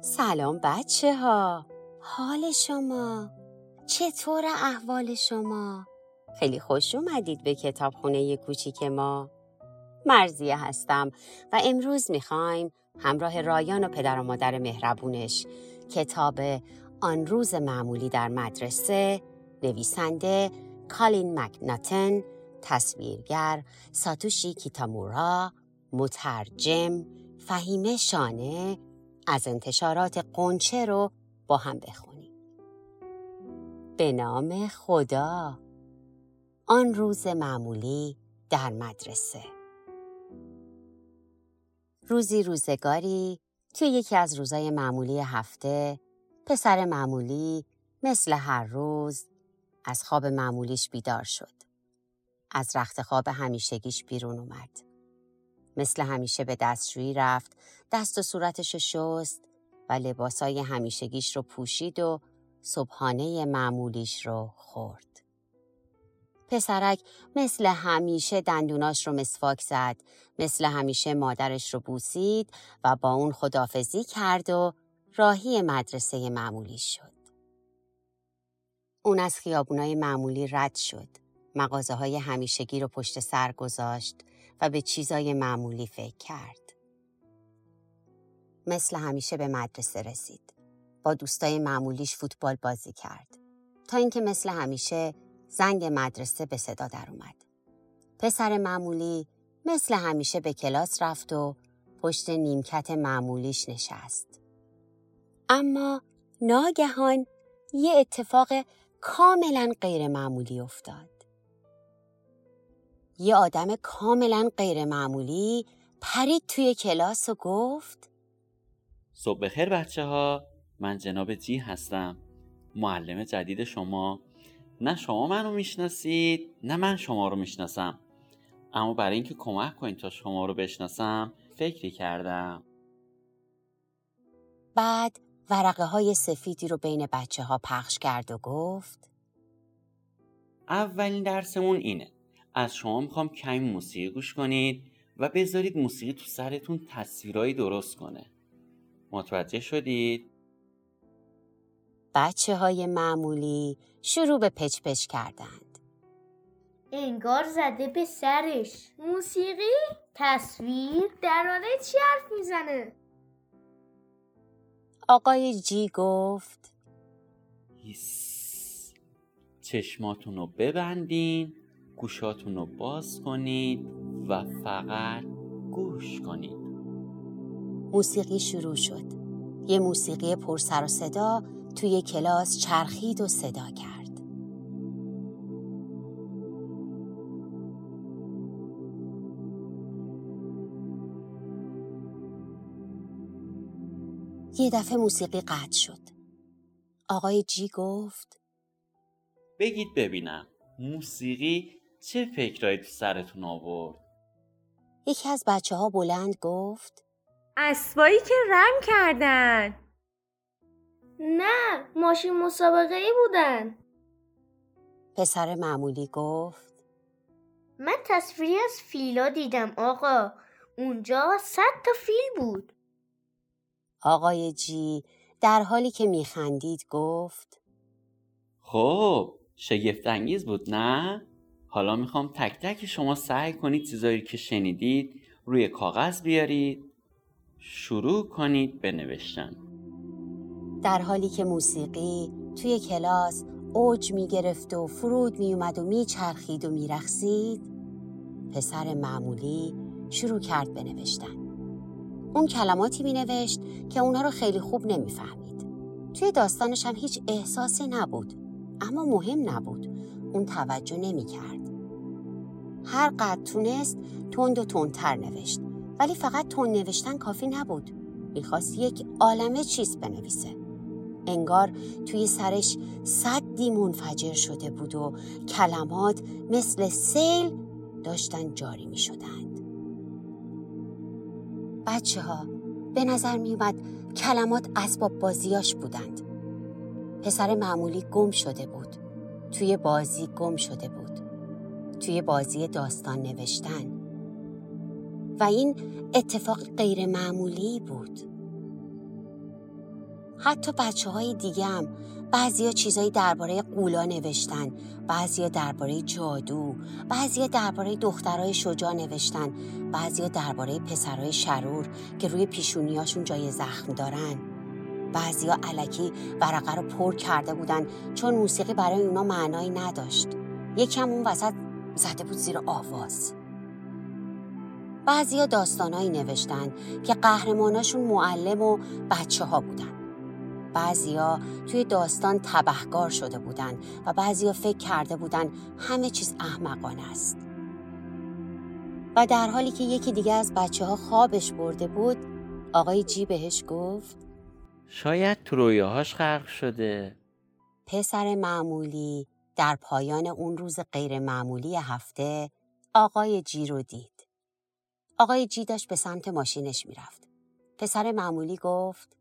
سلام بچه ها، حال شما؟ چطور احوال شما؟ خیلی خوش اومدید به کتابخونه کوچیک ما. مرضیه هستم و امروز میخوایم همراه رایان و پدر و مادر مهربونش کتاب آن روز معمولی در مدرسه، نویسنده کالین مکناتن، تصویرگر ساتوشی کیتامورا، مترجم فهیمه شانه، از انتشارات قنچه رو با هم بخونیم. به نام خدا. آن روز معمولی در مدرسه. روزی روزگاری توی یکی از روزای معمولی هفته، پسر معمولی مثل هر روز از خواب معمولیش بیدار شد. از رخت خواب همیشگیش بیرون اومد. مثل همیشه به دستشویی رفت، دست و صورتش رو شست و لباسای همیشگیش رو پوشید و صبحانه معمولیش رو خورد. پسرک مثل همیشه دندوناش رو مسواک زد، مثل همیشه مادرش رو بوسید و با اون خداحافظی کرد و راهی مدرسه معمولی شد. اون از خیابونای معمولی رد شد، مغازه‌های همیشگی رو پشت سر گذاشت و به چیزای معمولی فکر کرد. مثل همیشه به مدرسه رسید. با دوستای معمولیش فوتبال بازی کرد تا اینکه مثل همیشه زنگ مدرسه به صدا در اومد. پسر معمولی مثل همیشه به کلاس رفت و پشت نیمکت معمولیش نشست. اما ناگهان یه اتفاق کاملا غیر معمولی افتاد. یه آدم کاملا غیر معمولی پرید توی کلاس و گفت: صبح بخیر بچه ها، من جناب جی هستم، معلم جدید شما. نه شما منو میشناسید نه من شما رو میشناسم، اما برای اینکه کمک کنید تا شما رو بشناسم فکری کردم. بعد ورقه های سفیدی رو بین بچه ها پخش کرد و گفت: اولین درسمون اینه، از شما میخوام کمی موسیقی گوش کنید و بذارید موسیقی تو سرتون تصویرایی درست کنه. متوجه شدید؟ بچه های معمولی شروع به پچ پچ کردند. انگار زده به سرش. موسیقی؟ تصویر؟ درانه چی حرف میزنه؟ آقای جی گفت: چشماتون رو ببندین، گوشاتون رو باز کنید و فقط گوش کنید. موسیقی شروع شد. یه موسیقی پر سر و صدا توی کلاس چرخید و صدا کرد: یه دفعه موسیقی قطع شد. آقای جی گفت: بگید ببینم موسیقی چه فکرایی تو سرتون آورد؟ یکی از بچه ها بلند گفت: اسبایی که رم کردن. نه، ماشین مسابقه ای بودن. پسر معمولی گفت: من تصویری از فیلا دیدم آقا، اونجا 100 تا فیل بود. آقای جی در حالی که میخندید گفت: خب شگفت انگیز بود نه؟ حالا میخوام تک تک شما سعی کنید چیزایی که شنیدید روی کاغذ بیارید. شروع کنید به نوشتن. در حالی که موسیقی توی کلاس اوج میگرفت و فرود میومد و میچرخید و میرقصید، پسر معمولی شروع کرد به نوشتن. اون کلماتی مینوشت که اونها رو خیلی خوب نمیفهمید. توی داستانش هم هیچ احساسی نبود، اما مهم نبود. اون توجه نمی کرد. هر قدر تونست تند و تندتر نوشت، ولی فقط تند نوشتن کافی نبود. میخواست یک عالمه چیز بنویسه. انگار توی سرش 100 منفجر شده بود و کلمات مثل سیل داشتن جاری می شدند. بچه ها به نظر می اومد کلمات اسباب بازیاش بودند. پسر معمولی گم شده بود. توی بازی گم شده بود، توی بازی داستان نوشتن، و این اتفاق غیر معمولی بود. حتی بچه های دیگه هم بعضیا چیزایی درباره قولا نوشتن، بعضیا درباره جادو، بعضیا درباره دخترای شجاع نوشتن، بعضیا درباره پسرای شرور که روی پیشونیاشون جای زخم دارن. بعضیا الکی ورقه رو پر کرده بودن چون موسیقی برای اونا معنایی نداشت. یکم اون وسط زده بود زیر آواز. بعضیا داستانایی نوشتن که قهرماناشون معلم و بچه‌ها بودن. بعضیا توی داستان تبهکار شده بودن و بعضیا فکر کرده بودن همه چیز احمقانه است. و در حالی که یکی دیگه از بچه‌ها خوابش برده بود، آقای جی بهش گفت شاید تو رویاهاش غرق شده. پسر معمولی در پایان اون روز غیر معمولی هفته آقای جی رو دید. آقای جی داشت به سمت ماشینش میرفت. پسر معمولی گفت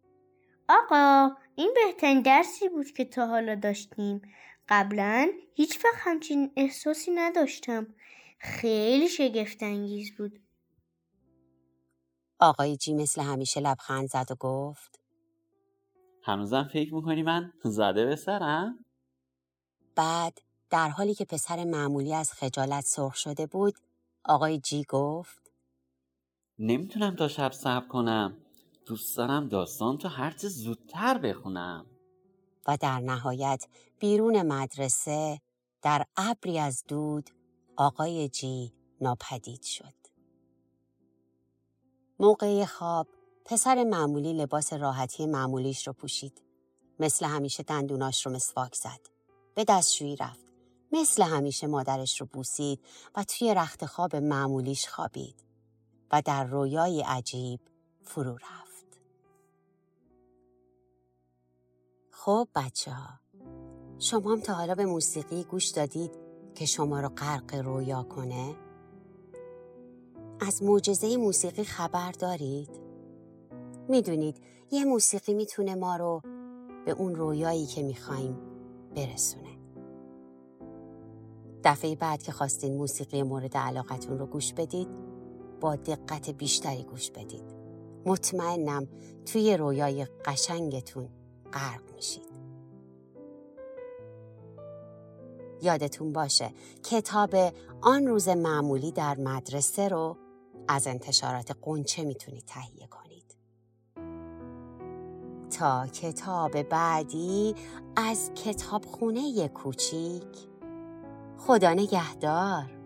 آقا، این بهترین درسی بود که تا حالا داشتیم. قبلا هیچ وقت همچین احساسی نداشتم. خیلی شگفت انگیز بود. آقای جی مثل همیشه لبخند زد و گفت هنوزم فکر میکنی من زده به سرم؟ بعد در حالی که پسر معمولی از خجالت سرخ شده بود، آقای جی گفت نمیتونم تا شب صبر کنم. دوست دارم داستان تو هر چه زودتر بخونم. و در نهایت بیرون مدرسه در ابری از دود آقای جی ناپدید شد. موقع خواب پسر معمولی لباس راحتی معمولیش رو پوشید. مثل همیشه دندوناش رو مسواک زد. به دستشویی رفت. مثل همیشه مادرش رو بوسید و توی رخت خواب معمولیش خوابید. و در رویای عجیب فرو رفت. خب بچه ها، شما هم تا حالا به موسیقی گوش دادید که شما رو غرق رویا کنه؟ از معجزه موسیقی خبر دارید؟ میدونید یه موسیقی میتونه ما رو به اون رویایی که میخوایم برسونه. دفعه بعد که خواستین موسیقی مورد علاقتون رو گوش بدید، با دقت بیشتری گوش بدید. مطمئنم توی رویای قشنگتون غرق میشید. یادتون باشه کتاب آن روز معمولی در مدرسه رو از انتشارات قنچه میتونید تهیه کنید. تا کتاب بعدی از کتابخونه کوچیک، خدا نگهدار.